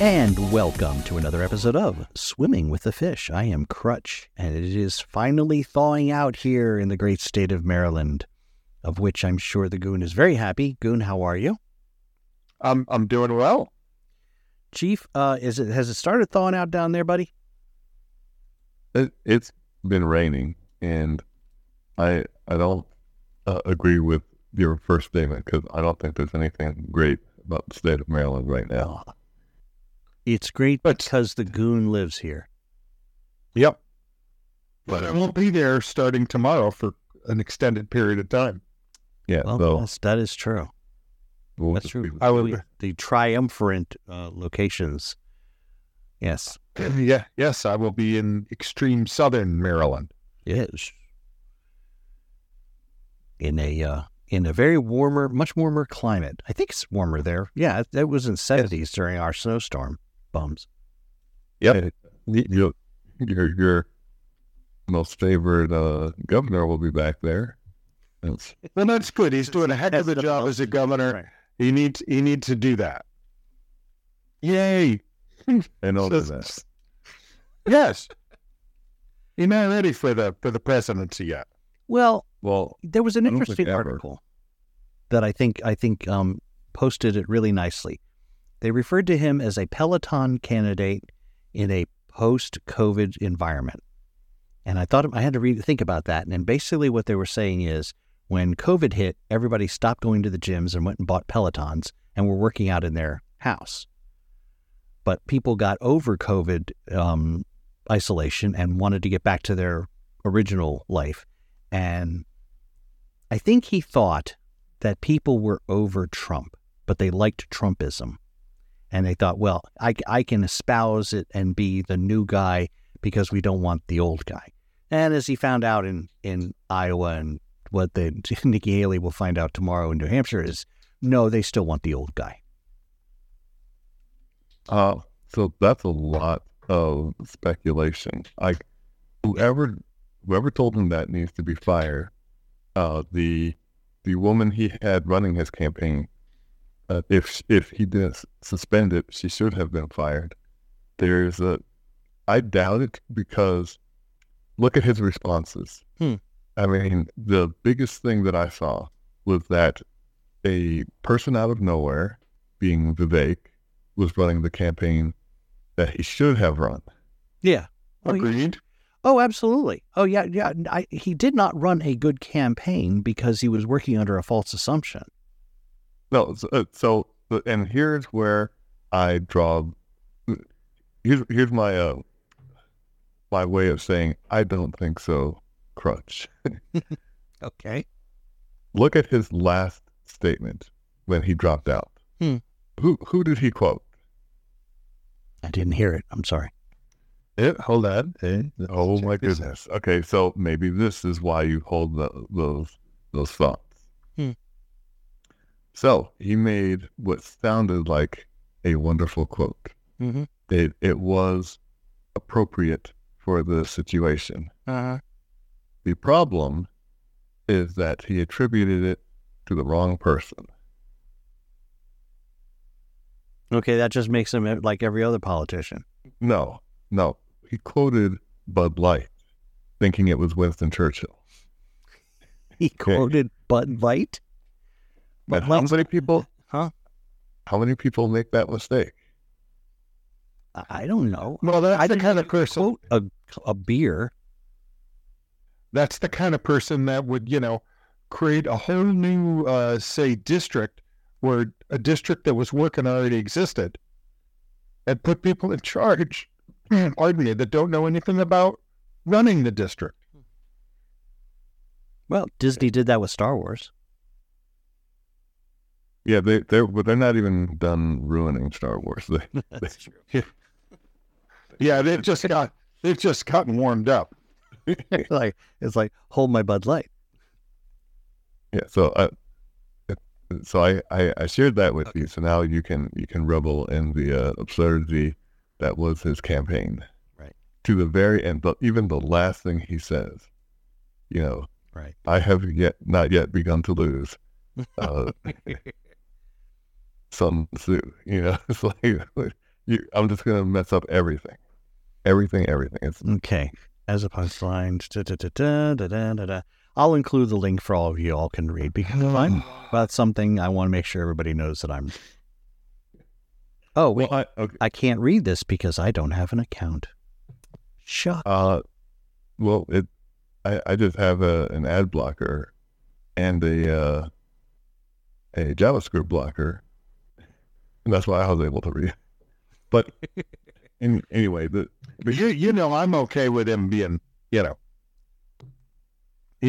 And welcome to another episode of Swimming with the Fish. I am Crutch, and it is finally thawing out here in the great state of Maryland, of which I'm sure the Goon is very happy. Goon, how are you? I'm doing well. Chief, has it started thawing out down there, buddy? It's been raining, and I don't agree with your first statement, because I don't think there's anything great about the state of Maryland right now. It's great because the Goon lives here. Yep. But I won't be there starting tomorrow for an extended period of time. Yeah, well, so, yes, that is true. We'll that's true. The triumvirate locations. Yes. Yeah. Yes, I will be in extreme southern Maryland. Yes. In a very warmer, much warmer climate. I think it's warmer there. Yeah, it was in 70s during our snowstorm. Bums. Yep. Your most favorite governor will be back there. Well, that's good. He's doing a heck of a job as a governor. Right. He needs to do that. Yay. And all of that. Yes. You're not ready for the presidency yet. Well, there was an interesting article that I think posted it really nicely. They referred to him as a Peloton candidate in a post-COVID environment. And I thought I had to think about that. And basically what they were saying is when COVID hit, everybody stopped going to the gyms and went and bought Pelotons and were working out in their house. But people got over COVID isolation and wanted to get back to their original life. And I think he thought that people were over Trump, but they liked Trumpism. And they thought, well, I can espouse it and be the new guy because we don't want the old guy. And as he found out in Iowa, and what Nikki Haley will find out tomorrow in New Hampshire is, no, they still want the old guy. So that's a lot of speculation. Like, Whoever told him that needs to be fired. The woman he had running his campaign, if he didn't suspend it, she should have been fired. I doubt it, because look at his responses. I mean, the biggest thing that I saw was that a person out of nowhere, being Vivek, was running the campaign that he should have run. Yeah. Agreed. Oh, absolutely. Oh, yeah, yeah. He did not run a good campaign because he was working under a false assumption. No, so and here's where I draw. Here's my my way of saying I don't think so, Crutch. Okay. Look at his last statement when he dropped out. Who did he quote? I didn't hear it. I'm sorry. Hold on. Oh my goodness. Okay, so maybe this is why you hold those thoughts. So he made what sounded like a wonderful quote. It was appropriate for the situation. The problem is that he attributed it to the wrong person. Okay, that just makes him like every other politician. No. He quoted Bud Light, thinking it was Winston Churchill. He quoted Bud Light? But how many people? Huh? How many people make that mistake? I don't know. Well, that's the kind of person. Quote a beer. That's the kind of person that would, create a whole new, district where a district that was working already existed, and put people in charge. Arguably, that don't know anything about running the district. Well, Disney did that with Star Wars. Yeah, they're not even done ruining Star Wars. That's true. Yeah, they've just gotten warmed up. It's like hold my Bud Light. Yeah, so I shared that with you. So now you can revel in the absurdity. That was his campaign, right? To the very end, but even the last thing he says, right? I have not yet begun to lose. Sun Tzu, it's like I'm just going to mess up everything. Everything. Okay. As a punchline, I'll include the link for all of you all can read, because I'm about something I want to make sure everybody knows that I'm... Oh, wait. Well, okay. I can't read this because I don't have an account. Shock. Well, I just have an ad blocker and a JavaScript blocker, and that's why I was able to read. But anyway, but you know, I'm okay with him being, he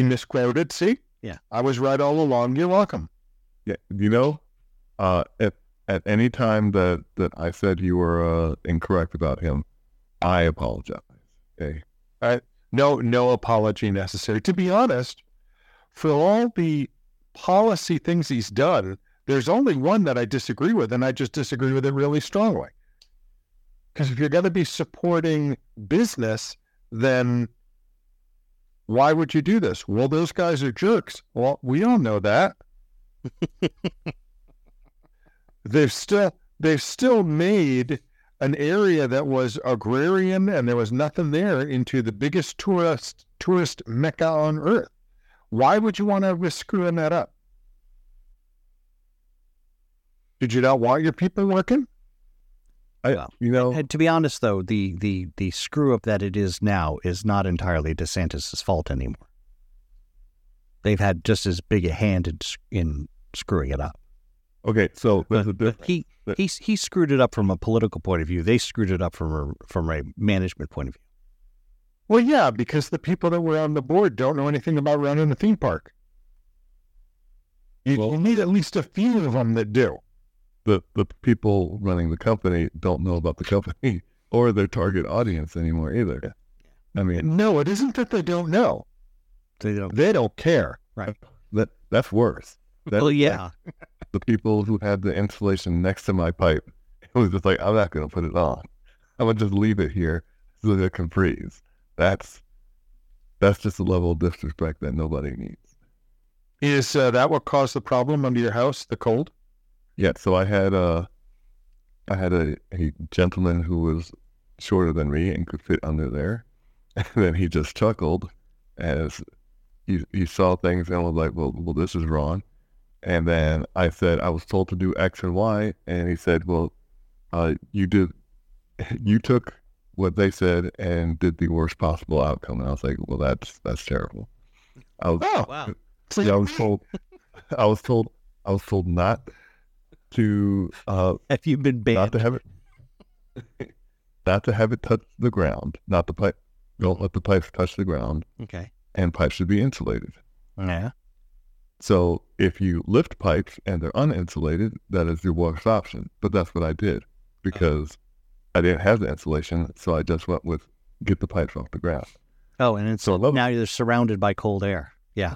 misquoted. See, yeah, I was right all along. You're welcome. Yeah, at any time that I said you were incorrect about him, I apologize. Okay, no apology necessary. To be honest, for all the policy things he's done, there's only one that I disagree with, and I just disagree with it really strongly. Because if you're going to be supporting business, then why would you do this? Well, those guys are jerks. Well, we all know that. They've still made an area that was agrarian and there was nothing there into the biggest tourist mecca on earth. Why would you want to risk screwing that up? Did you not want your people working? And to be honest, though, the screw up that it is now is not entirely DeSantis' fault anymore. They've had just as big a hand in screwing it up. Okay, so he screwed it up from a political point of view. They screwed it up from a management point of view. Well, yeah, because the people that were on the board don't know anything about running a theme park. You need at least a few of them that do. The people running the company don't know about the company or their target audience anymore either. Yeah. I mean, no, it isn't that they don't know. They don't care. Right. That's worse. Well, yeah. The people who had the insulation next to my pipe, it was just like, I'm not going to put it on. I'm going to just leave it here so that it can freeze. That's just a level of disrespect that nobody needs. Is that what caused the problem under your house, the cold? Yeah, so I had a gentleman who was shorter than me and could fit under there, and then he just chuckled as he saw things and was like, well, this is wrong. And then I said, I was told to do X and Y, and he said, well, you took what they said and did the worst possible outcome. And I was like, well, that's terrible. I was told not to have you been banned? Not to have it touch the ground. Not the pipe. Don't let the pipes touch the ground. Okay. And pipes should be insulated. Yeah. So if you lift pipes and they're uninsulated, that is your worst option. But that's what I did because I didn't have the insulation, so I just went with get the pipes off the ground. Oh, and now you're surrounded by cold air. Yeah.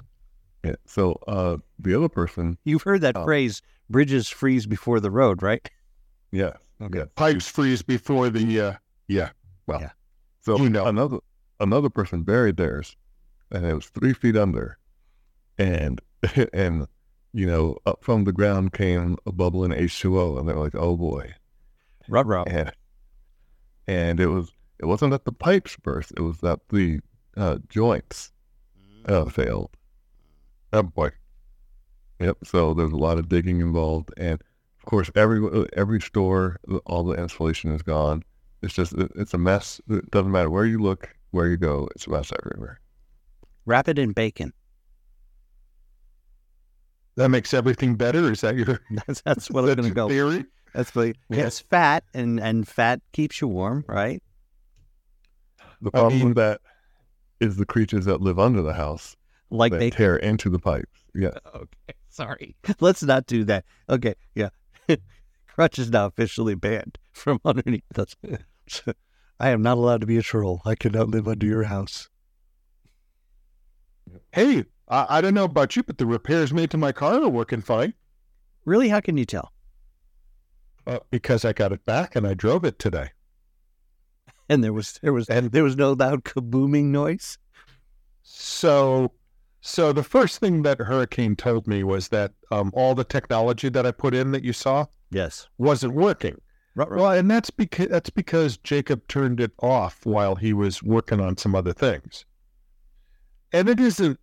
Yeah. So the other person, you've heard that phrase. Bridges freeze before the road, right? Yeah. Okay. Yeah. Pipes freeze before the, Well, yeah. So another person buried theirs, and it was 3 feet under, and up from the ground came a bubble in H2O, and they're like, oh boy, ruh-roh. And it wasn't that the pipes burst; it was that the joints failed. Oh boy. Yep. So there's a lot of digging involved, and of course, every store, all the insulation is gone. It's just it's a mess. It doesn't matter where you look, where you go, it's a mess everywhere. Wrap it in bacon. That makes everything better. Is that your? That's what I'm going to go. Theory. That's the. Yeah. It's fat, and fat keeps you warm, right? The problem with that is the creatures that live under the house, like they tear into the pipes. Yeah. Okay. Sorry. Let's not do that. Okay. Yeah. Crutch is now officially banned from underneath us. I am not allowed to be a troll. I cannot live under your house. Hey, I don't know about you, but the repairs made to my car are working fine. Really? How can you tell? Because I got it back and I drove it today. And there was no loud kabooming noise. So the first thing that Hurricane told me was that all the technology that I put in that you saw wasn't working. Right. Well, and that's because Jacob turned it off while he was working on some other things. And it isn't,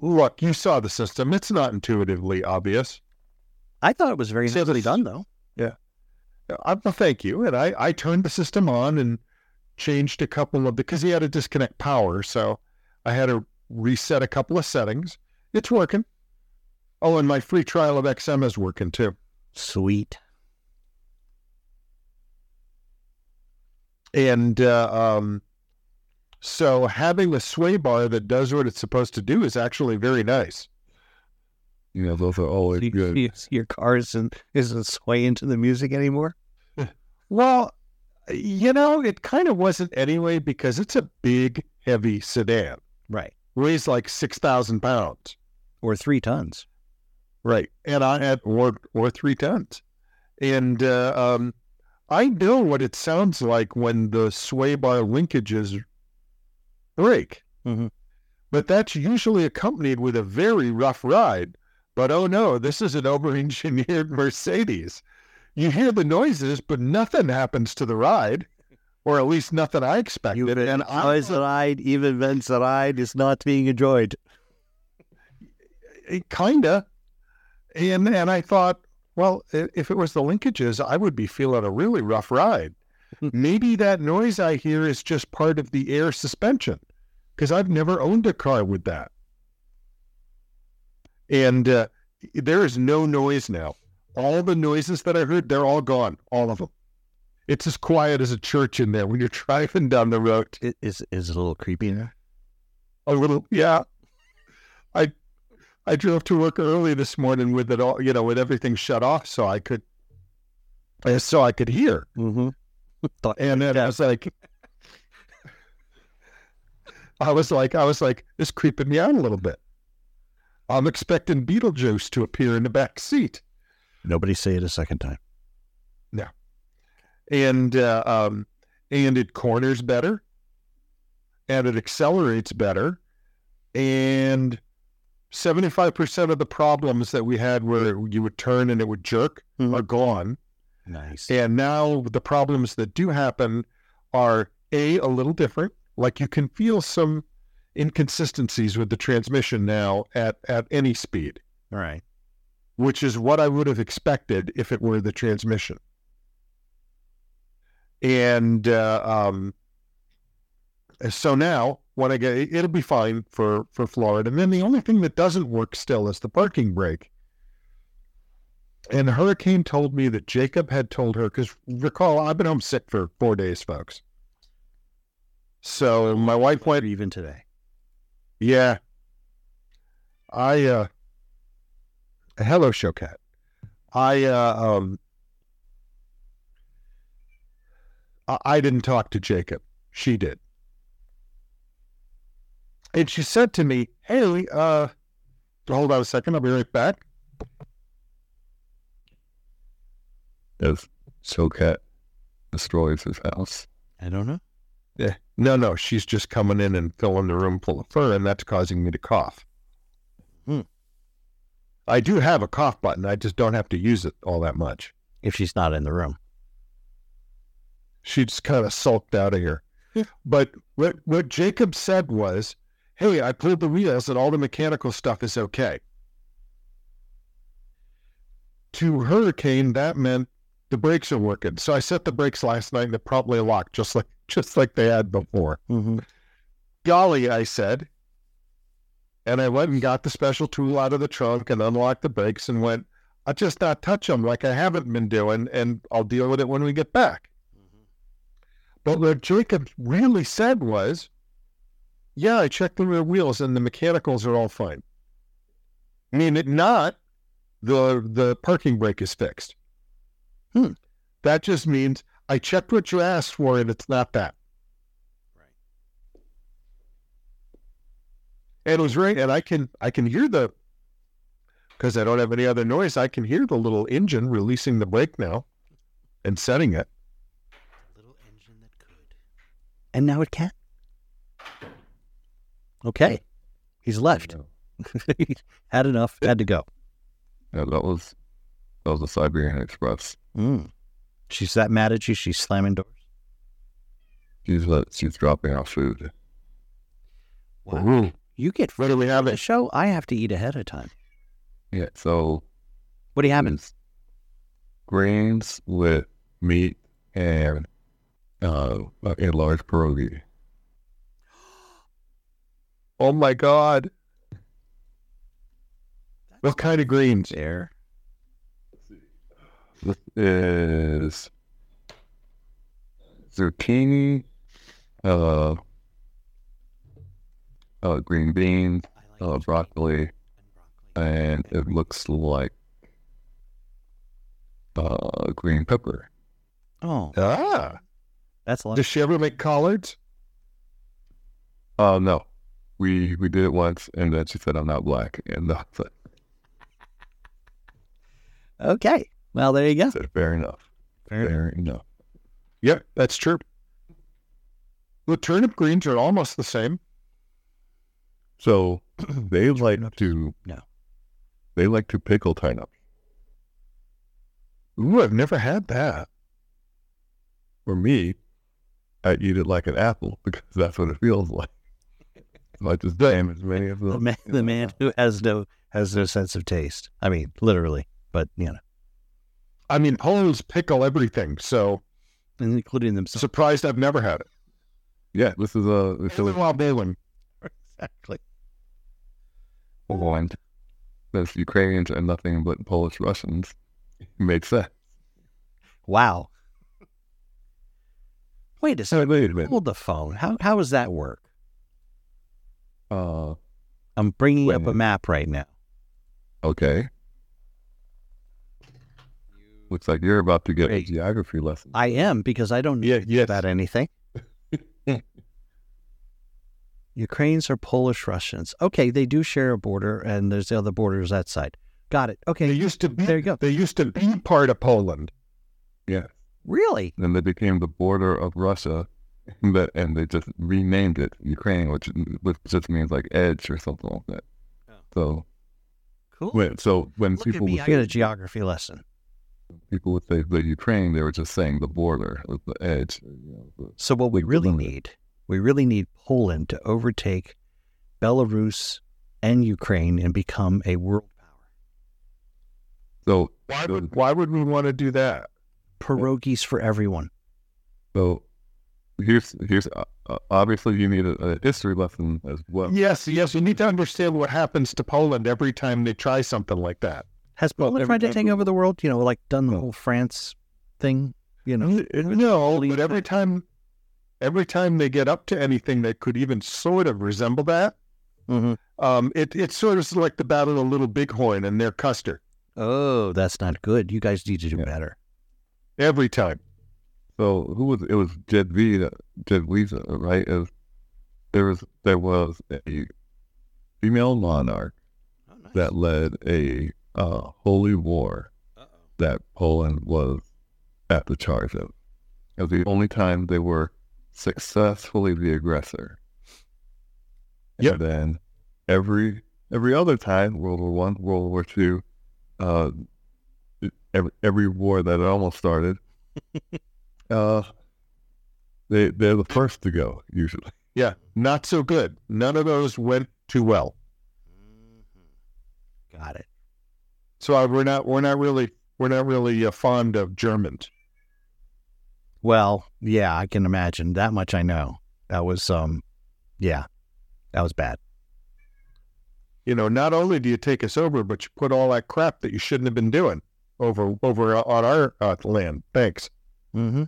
look, you saw the system. It's not intuitively obvious. I thought it was very nicely done, though. Yeah. Well, thank you. And I turned the system on and changed a couple of, because he had to disconnect power. So I had to reset a couple of settings. It's working. Oh, and my free trial of XM is working, too. Sweet. And so having a sway bar that does what it's supposed to do is actually very nice. Yeah, those are always good. Your car isn't swaying to the music anymore? Well, you know, it kind of wasn't anyway because it's a big, heavy sedan. Right. Weighs like 6,000 pounds. Or 3 tons. Right. And I had, or 3 tons. And I know what it sounds like when the sway bar linkages break. Mm-hmm. But that's usually accompanied with a very rough ride. But oh no, this is an over-engineered Mercedes. You hear the noises, but nothing happens to the ride, or at least nothing I expected. Even when the ride is not being enjoyed. Kinda. And I thought, well, if it was the linkages, I would be feeling a really rough ride. Maybe that noise I hear is just part of the air suspension, because I've never owned a car with that. And there is no noise now. All the noises that I heard, they're all gone, all of them. It's as quiet as a church in there when you're driving down the road. Is it a little creepy now? A little, yeah. I drove to work early this morning with it all, you know, with everything shut off, so I could hear. Mm-hmm. And then I was like, it's creeping me out a little bit. I'm expecting Beetlejuice to appear in the back seat. Nobody say it a second time. No. And it corners better, and it accelerates better, and 75% of the problems that we had where you would turn and it would jerk are gone. Nice. And now the problems that do happen are, A, a little different. Like you can feel some inconsistencies with the transmission now at any speed. All right. Which is what I would have expected if it were the transmission. And so now, when I get, it'll be fine for Florida. And then the only thing that doesn't work still is the parking brake. And Hurricane told me that Jacob had told her, because recall, I've been home sick for 4 days, folks. So my wife went. Even today. Yeah. Hello, Showcat. I didn't talk to Jacob. She did. And she said to me, "Hey, hold on a second. I'll be right back." Does Showcat destroys his house? I don't know. Yeah. No, she's just coming in and filling the room full of fur, and that's causing me to cough. I do have a cough button. I just don't have to use it all that much. If she's not in the room. She just kind of sulked out of here. But what Jacob said was, "Hey, I pulled the wheels and all the mechanical stuff is okay." To Hurricane, that meant the brakes are working. So I set the brakes last night and they're probably locked, just like they had before. Mm-hmm. "Golly," I said. And I went and got the special tool out of the trunk and unlocked the brakes and went, "I'll just not touch them like I haven't been doing, and I'll deal with it when we get back." Mm-hmm. But what Jacob really said was, "Yeah, I checked the rear wheels and the mechanicals are all fine." I mean, the parking brake is fixed. That just means I checked what you asked for and it's not that. Right. And it was right. And I can hear because I don't have any other noise, I can hear the little engine releasing the brake now and setting it. A little engine that could. And now it can. Okay. He's left. Had enough, had to go. Yeah, that was the Siberian Express. She's that mad at you? She's slamming doors? She's dropping out food. Wow. Ooh. You get ready to have the show? I have to eat ahead of time. Yeah, so... What do you have? Greens with meat and a large pierogi. Oh my God. That's what kind of greens? There. This is zucchini, green beans, broccoli, and it looks like green pepper. Oh. Ah. That's a lot. Does she ever make collards? No. We did it once, and then she said, I'm not black, and that's it. Okay. Well, there you go. So, fair enough. Fair enough. Yep, that's true. The turnip greens are almost the same. So they like to... No. They like to pickle turnips. Ooh, I've never had that. For me, I eat it like an apple because that's what it feels like. So I just damn as many of them. The man who has no sense of taste. I mean, literally, but you know. I mean, Poles pickle everything, so and including themselves. Surprised I've never had it. Yeah, this is a Balin. Exactly. Poland. Those Ukrainians are nothing but Polish Russians. Makes sense. Wow. Wait a second. Wait a minute. Hold the phone. How does that work? I'm bringing up a map right now. Okay. Looks like you're about to get a geography lesson. I am, because I don't know about anything. Ukrainians are Polish Russians. Okay, they do share a border, and there's the other borders that side. Got it. Okay. They used to be part of Poland. Yeah. Really? Then they became the border of Russia, and they just renamed it Ukraine, which just means like edge or something like that. Oh. So cool. When Look people at me, I get a geography lesson. People would say the Ukraine, they were just saying the border, the edge. So what we really need Poland to overtake Belarus and Ukraine and become a world. So why would we want to do that? Pierogies for everyone. So here's obviously you need a history lesson as well. Yes, you need to understand what happens to Poland every time they try something like that. Has Poland tried to take over the world? You know, like done the whole France thing. You know, no, but every time they get up to anything that could even sort of resemble that, it's sort of like the Battle of Little Bighorn and their custard. Oh, that's not good. You guys need to do better. Every time. So it was Jadwiga, right? There was a female monarch that led a holy war that Poland was at the charge of. It was the only time they were successfully the aggressor. Yep. And then every other time, World War I, World War II, every war that almost started, they're the first to go usually. Yeah, not so good. None of those went too well. Got it. So we're not really fond of Germans. Well, yeah, I can imagine that much. I know that was that was bad. You know, not only do you take us over, but you put all that crap that you shouldn't have been doing over on our land. Thanks. Mm-hmm.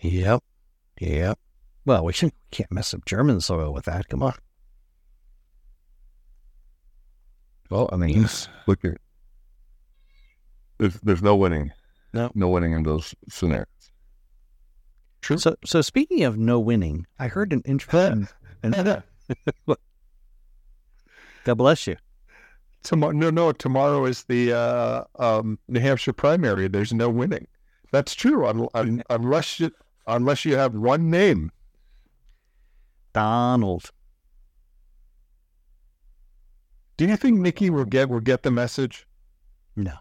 Yep. Well, we can't mess up German soil with that. Come on. Well, I mean, look here. There's no winning. No winning in those scenarios. True. So speaking of no winning, I heard an interesting... God bless you. Tomorrow is the New Hampshire primary. There's no winning. That's true, unless you have one name. Donald. Do you think Nikki will get the message? No.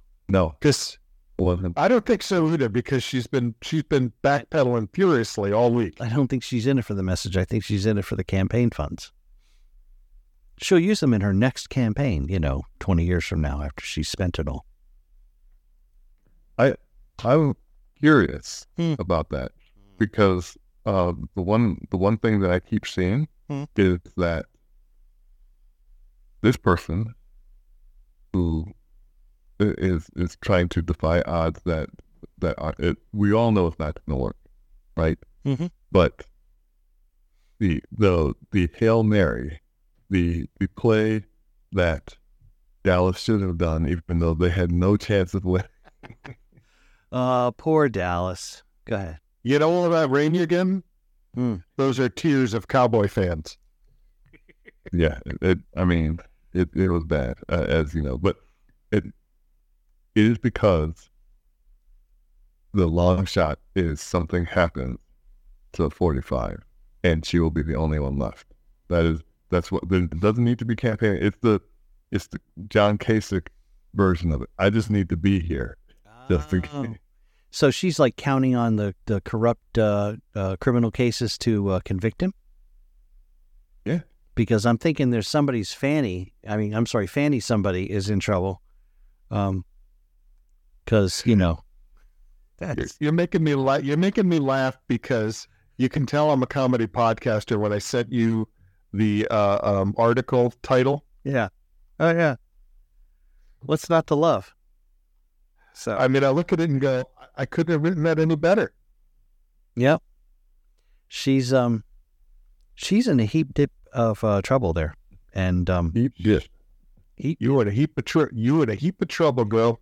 Because love him. I don't think so either, because she's been backpedaling furiously all week. I don't think she's in it for the message. I think she's in it for the campaign funds. She'll use them in her next campaign, 20 years from now, after she's spent it all. I'm curious about that, because the one thing that I keep seeing is that this person who is trying to defy odds that we all know it's not going to work, right? Mm-hmm. But the Hail Mary, the play that Dallas should have done, even though they had no chance of winning. Poor Dallas. Go ahead. You know all about Rainy again? Those are tears of Cowboy fans. Yeah, it was bad, as you know, but it is because the long shot is something happens to 45, and she will be the only one left. That's what there doesn't need to be campaigning. It's the John Kasich version of it. I just need to be here. Oh. So she's like counting on the corrupt criminal cases to convict him? Yeah. Because I'm thinking there's somebody's Fanny. Fanny somebody is in trouble. Because, You're making me laugh, because you can tell I'm a comedy podcaster when I sent you the article title. Yeah. Oh, yeah. What's not to love? So I look at it and go, I couldn't have written that any better. Yep. She's in a heap dip of trouble there, and heap dip. You in a heap of trouble, girl.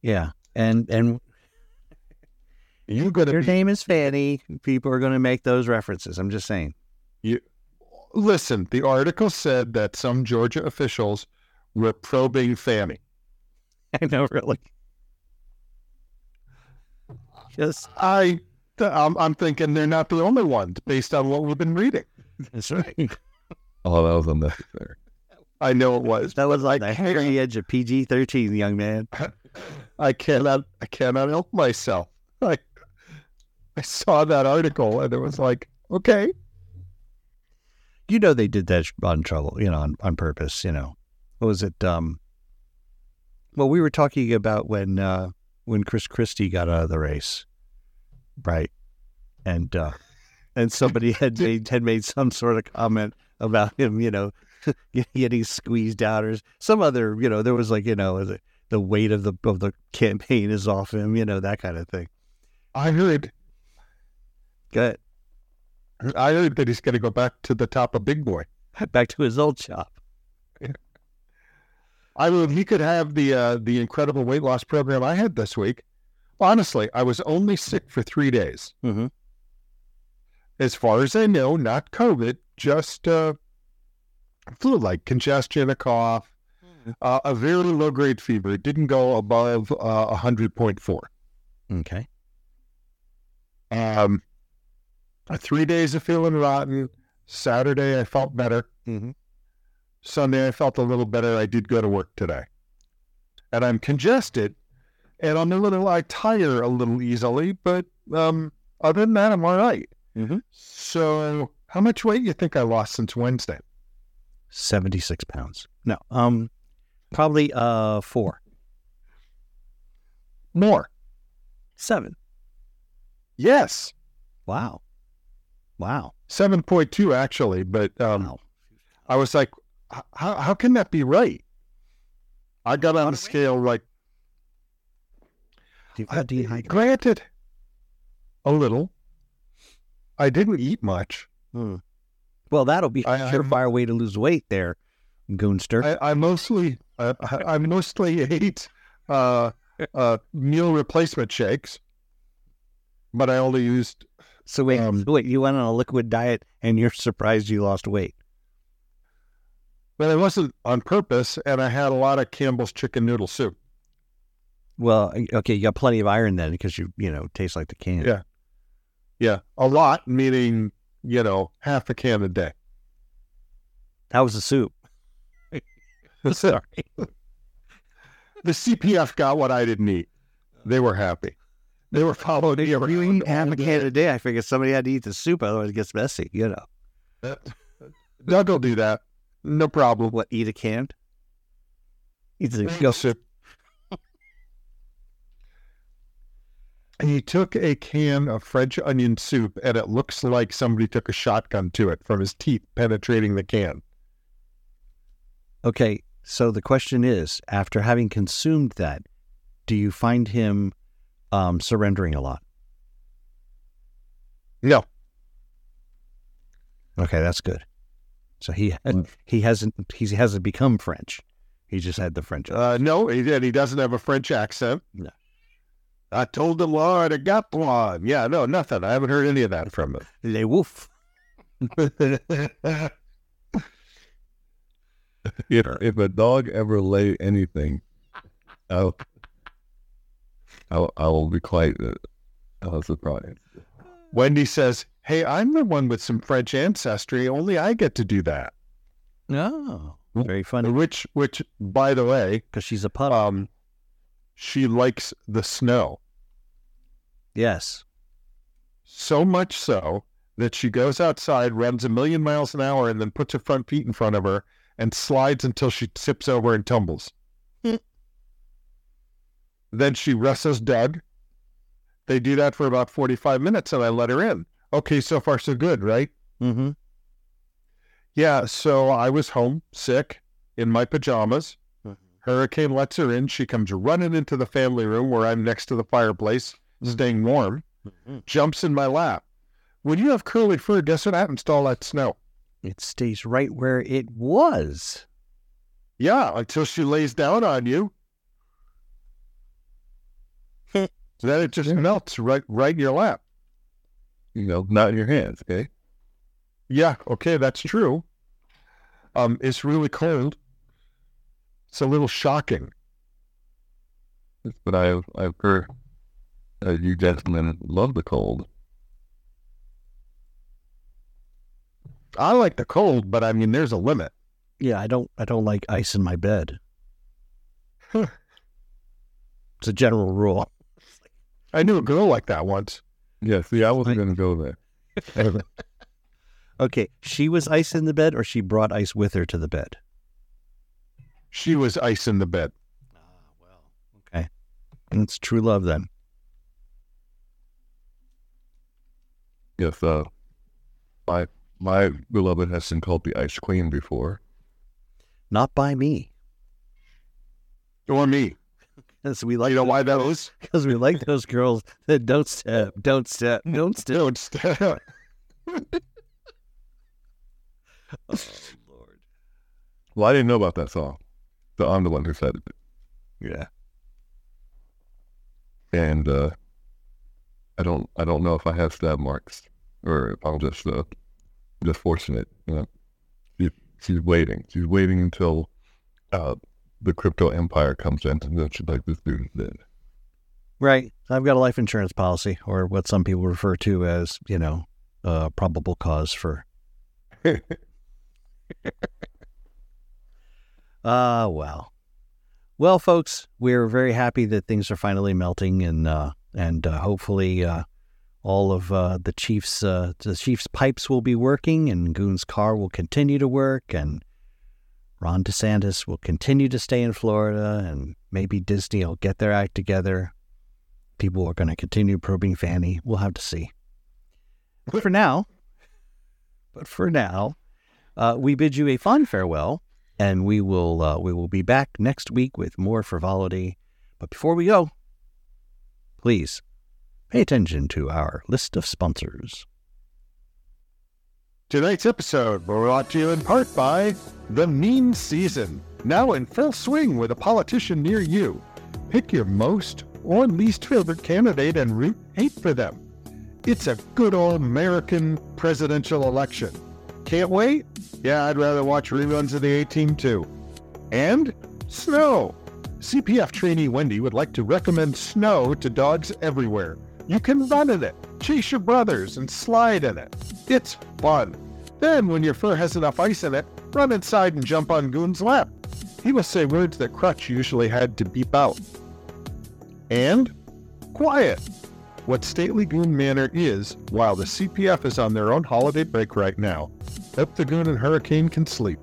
Yeah, and name is Fanny. People are going to make those references. I'm just saying. Listen, the article said that some Georgia officials were probing Fanny. I know, really. Yes, I'm thinking they're not the only ones based on what we've been reading. That's right. Oh, that was unnecessary. I know it was. That was like the hairy edge of PG-13, young man. I cannot help myself. I saw that article and it was like, okay. You know they did that on trouble, on purpose. What was it? Well, we were talking about when Chris Christie got out of the race, right? And somebody had made some sort of comment about him, getting squeezed out, or some other, there was like, the weight of the campaign is off him, that kind of thing. I heard. Go ahead. I heard that he's going to go back to the top of Big Boy, back to his old shop. I mean, he could have the incredible weight loss program I had this week. Honestly, I was only sick for 3 days. Mm-hmm. As far as I know, not COVID, just flu, like congestion, a cough, a very low-grade fever. It didn't go above 100.4. Okay. 3 days of feeling rotten. Saturday, I felt better. Mm-hmm. Sunday, I felt a little better. I did go to work today. And I'm congested, and I tire a little easily, but other than that, I'm all right. Mm-hmm. So how much weight do you think I lost since Wednesday? 76 pounds. No, probably 4. More. 7. Yes. Wow. 7.2, actually, but wow. I was like, How can that be right? I got on a scale like... Granted, a little. I didn't eat much. Hmm. Well, that'll be a surefire way to lose weight there, Goonster. I mostly ate meal replacement shakes, but I only used... So wait, you went on a liquid diet and you're surprised you lost weight. But it wasn't on purpose, and I had a lot of Campbell's chicken noodle soup. Well, okay, you got plenty of iron then, because you taste like the can. Yeah, a lot, meaning half a can a day. That was the soup. Sorry. The CPF got what I didn't eat. They were happy. They were followed. You eat avocado today? I figured somebody had to eat the soup, otherwise it gets messy. You know. Doug will do that. No problem. What, eat a can? Eat the soup. He took a can of French onion soup, and it looks like somebody took a shotgun to it from his teeth penetrating the can. Okay, so the question is, after having consumed that, do you find him surrendering a lot? No. Okay, that's good. So he hasn't become French. He just had the French accent. No, he did. He doesn't have a French accent. No. I told the Lord I got one. Yeah, no, nothing. I haven't heard any of that from him. Le Wolf. If a dog ever lay anything, I will be quite surprised. Wendy says, "Hey, I'm the one with some French ancestry. Only I get to do that." Oh, very funny. Which, by the way, because she's a pup. She likes the snow. Yes. So much so that she goes outside, runs 1,000,000 miles an hour, and then puts her front feet in front of her and slides until she tips over and tumbles. Then she wrestles Doug. They do that for about 45 minutes, and I let her in. Okay, so far so good, right? Mm-hmm. Yeah, so I was home, sick, in my pajamas. Hurricane lets her in. She comes running into the family room where I'm next to the fireplace, staying warm, jumps in my lap. When you have curly fur, guess what happens to all that snow? It stays right where it was. Yeah, until she lays down on you. So then it just melts right in your lap. You know, not in your hands, okay? Yeah, okay, that's true. It's really cold. It's a little shocking. But I've heard you gentlemen love the cold. I like the cold, but I mean, there's a limit. Yeah, I don't like ice in my bed. Huh. It's a general rule. I knew a girl like that once. Yeah, see, I wasn't going to go there. Okay, she was ice in the bed, or she brought ice with her to the bed? She was ice in the bed. Ah, well, okay. That's true love, then. Yes, my beloved has been called the Ice Queen before. Not by me. Or me. We like, you know why that was? Because we like those girls that don't step. Don't step. Oh, Lord. Well, I didn't know about that song. So I'm the one who said it. Yeah. And I don't know if I have stab marks or if I'm just fortunate. She's waiting. She's waiting until the crypto empire comes in, and then she's like, this dude did. Right. I've got a life insurance policy, or what some people refer to as, you know, probable cause for. Wow. Well, folks, we're very happy that things are finally melting, and hopefully all of the chief's pipes will be working, and Goon's car will continue to work, and Ron DeSantis will continue to stay in Florida, and maybe Disney will get their act together. People are going to continue probing Fanny. We'll have to see. But for now, we bid you a fond farewell. And we will be back next week with more frivolity. But before we go, please pay attention to our list of sponsors. Tonight's episode brought to you in part by The Mean Season, now in full swing with a politician near you. Pick your most or least favorite candidate and root hate for them. It's a good old American presidential election. Can't wait? Yeah, I'd rather watch reruns of the A-Team too. And snow. CPF trainee Wendy would like to recommend snow to dogs everywhere. You can run in it, chase your brothers, and slide in it. It's fun. Then when your fur has enough ice in it, run inside and jump on Goon's lap. he must say words that Crutch usually had to beep out. And quiet. What stately Goon Manor is, while the CPF is on their own holiday break right now, Up the Goon and Hurricane can sleep.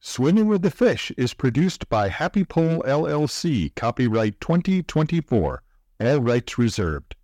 Swimming with the Fish is produced by Happy Pole LLC, copyright 2024, all rights reserved.